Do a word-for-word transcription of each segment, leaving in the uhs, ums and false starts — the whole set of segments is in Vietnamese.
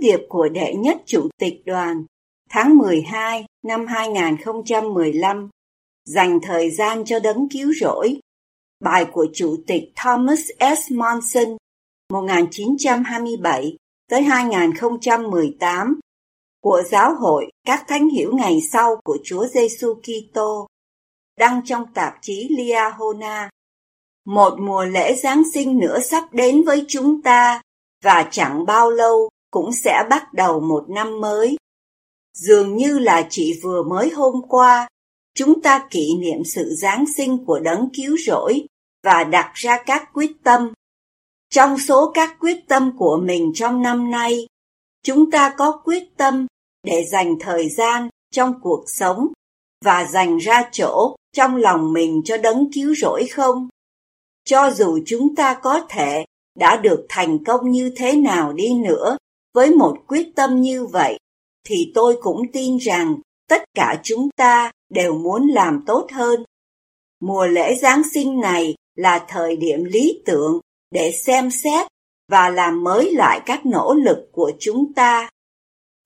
điệp của đệ nhất chủ tịch đoàn tháng mười hai năm hai không một lăm dành thời gian cho đấng cứu rỗi, bài của chủ tịch Thomas S Monson một nghìn chín trăm hai mươi bảy tới hai không một tám của Giáo hội các Thánh hiểu ngày sau của Chúa Giêsu Kitô, đăng trong tạp chí Liahona. Một mùa lễ Giáng sinh nữa sắp đến với chúng ta, và chẳng bao lâu cũng sẽ bắt đầu một năm mới. Dường như là chỉ vừa mới hôm qua, chúng ta kỷ niệm sự Giáng sinh của đấng cứu rỗi và đặt ra các quyết tâm. Trong số các quyết tâm của mình trong năm nay, chúng ta có quyết tâm để dành thời gian trong cuộc sống và dành ra chỗ trong lòng mình cho đấng cứu rỗi không? Cho dù chúng ta có thể đã được thành công như thế nào đi nữa với một quyết tâm như vậy, thì tôi cũng tin rằng tất cả chúng ta đều muốn làm tốt hơn. Mùa lễ Giáng sinh này là thời điểm lý tưởng để xem xét và làm mới lại các nỗ lực của chúng ta.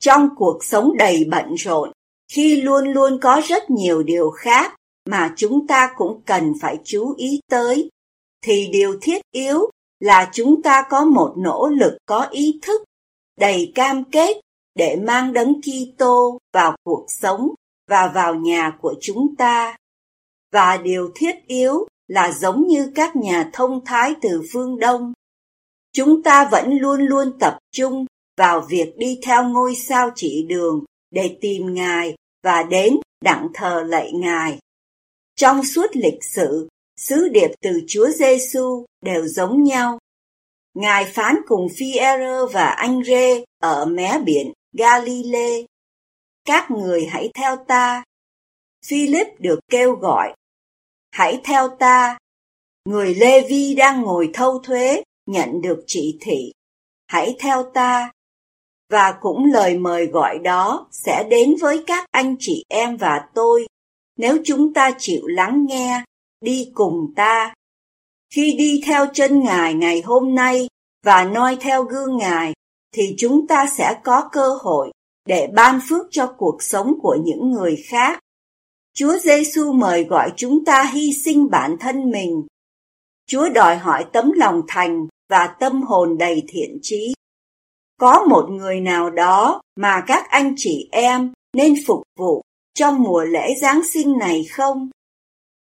Trong cuộc sống đầy bận rộn, khi luôn luôn có rất nhiều điều khác mà chúng ta cũng cần phải chú ý tới, thì điều thiết yếu là chúng ta có một nỗ lực có ý thức, đầy cam kết để mang đấng Kitô vào cuộc sống và vào nhà của chúng ta. Và điều thiết yếu là giống như các nhà thông thái từ phương Đông, chúng ta vẫn luôn luôn tập trung vào việc đi theo ngôi sao chỉ đường để tìm Ngài và đến đặng thờ lạy Ngài. Trong suốt lịch sử, sứ điệp từ Chúa Giêsu đều giống nhau. Ngài phán cùng Phi-e-rơ và Anh-rê ở mé biển Galilê: "Các người hãy theo ta." Phi-líp được kêu gọi: "Hãy theo ta." Người Lê-vi đang ngồi thâu thuế nhận được chỉ thị: "Hãy theo ta." Và cũng lời mời gọi đó sẽ đến với các anh chị em và tôi nếu chúng ta chịu lắng nghe, đi cùng ta. Khi đi theo chân Ngài ngày hôm nay và noi theo gương Ngài, thì chúng ta sẽ có cơ hội để ban phước cho cuộc sống của những người khác. Chúa Giêsu mời gọi chúng ta hy sinh bản thân mình. Chúa đòi hỏi tấm lòng thành và tâm hồn đầy thiện chí. Có một người nào đó mà các anh chị em nên phục vụ trong mùa lễ Giáng sinh này không?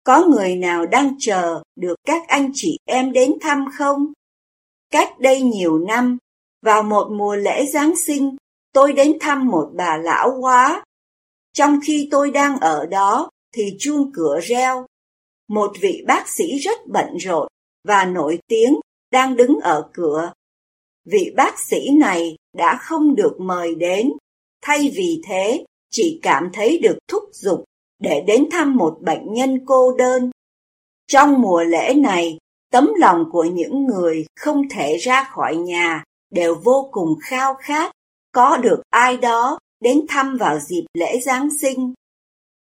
Có người nào đang chờ được các anh chị em đến thăm không? Cách đây nhiều năm, vào một mùa lễ Giáng sinh, tôi đến thăm một bà lão quá. Trong khi tôi đang ở đó, thì chuông cửa reo. Một vị bác sĩ rất bận rộn và nổi tiếng đang đứng ở cửa. Vị bác sĩ này đã không được mời đến, thay vì thế chỉ cảm thấy được thúc giục để đến thăm một bệnh nhân cô đơn. Trong mùa lễ này, tấm lòng của những người không thể ra khỏi nhà đều vô cùng khao khát có được ai đó đến thăm vào dịp lễ Giáng sinh.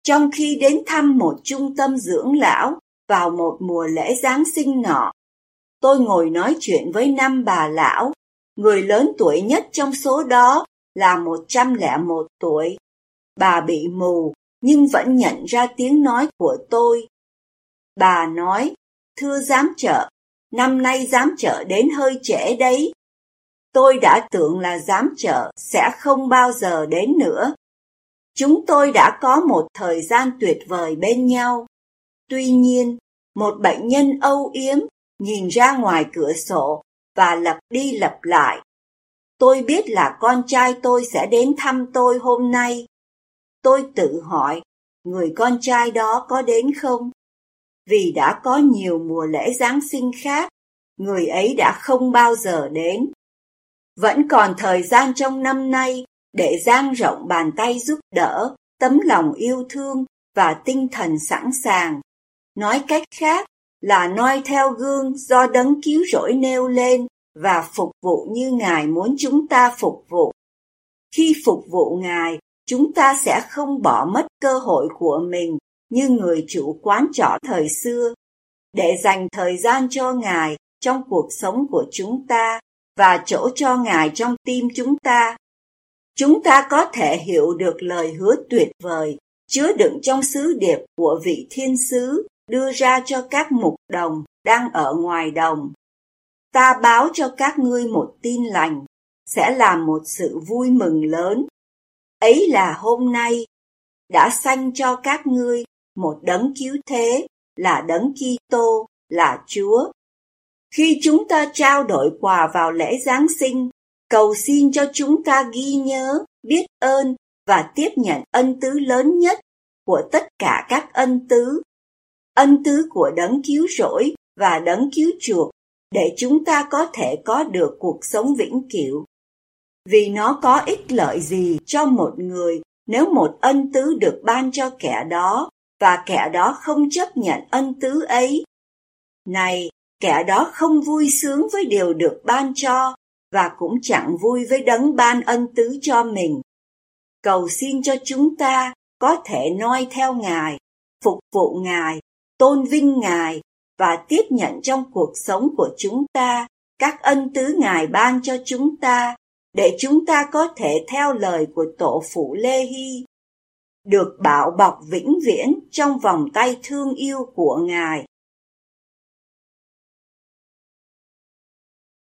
Trong khi đến thăm một trung tâm dưỡng lão vào một mùa lễ Giáng sinh nọ, tôi ngồi nói chuyện với năm bà lão, người lớn tuổi nhất trong số đó là một trăm lẻ một tuổi. Bà bị mù nhưng vẫn nhận ra tiếng nói của tôi. Bà nói: "Thưa giám chợ, năm nay giám chợ đến hơi trễ đấy." Tôi đã tưởng là giám chợ sẽ không bao giờ đến nữa. Chúng tôi đã có một thời gian tuyệt vời bên nhau. Tuy nhiên, một bệnh nhân âu yếm nhìn ra ngoài cửa sổ và lặp đi lặp lại: "Tôi biết là con trai tôi sẽ đến thăm tôi hôm nay." Tôi tự hỏi, người con trai đó có đến không? Vì đã có nhiều mùa lễ Giáng sinh khác, người ấy đã không bao giờ đến. Vẫn còn thời gian trong năm nay để dang rộng bàn tay giúp đỡ, tấm lòng yêu thương và tinh thần sẵn sàng. Nói cách khác là noi theo gương do đấng cứu rỗi nêu lên và phục vụ như Ngài muốn chúng ta phục vụ. Khi phục vụ Ngài, chúng ta sẽ không bỏ mất cơ hội của mình như người chủ quán trọ thời xưa, để dành thời gian cho Ngài trong cuộc sống của chúng ta và chỗ cho Ngài trong tim chúng ta chúng ta có thể hiểu được lời hứa tuyệt vời chứa đựng trong sứ điệp của vị thiên sứ đưa ra cho các mục đồng đang ở ngoài đồng. Ta báo cho các ngươi một tin lành, sẽ là một sự vui mừng lớn. Ấy là hôm nay, đã sanh cho các ngươi một đấng cứu thế, là đấng Kitô, là Chúa. Khi chúng ta trao đổi quà vào lễ Giáng sinh, cầu xin cho chúng ta ghi nhớ, biết ơn và tiếp nhận ân tứ lớn nhất của tất cả các ân tứ, ân tứ của đấng cứu rỗi và đấng cứu chuộc, để chúng ta có thể có được cuộc sống vĩnh cửu. Vì nó có ích lợi gì cho một người nếu một ân tứ được ban cho kẻ đó và kẻ đó không chấp nhận ân tứ ấy? Này, kẻ đó không vui sướng với điều được ban cho và cũng chẳng vui với đấng ban ân tứ cho mình. Cầu xin cho chúng ta có thể noi theo Ngài, phục vụ Ngài, tôn vinh Ngài và tiếp nhận trong cuộc sống của chúng ta các ân tứ Ngài ban cho chúng ta, để chúng ta có thể theo lời của tổ phụ Lê Hy, được bảo bọc vĩnh viễn trong vòng tay thương yêu của Ngài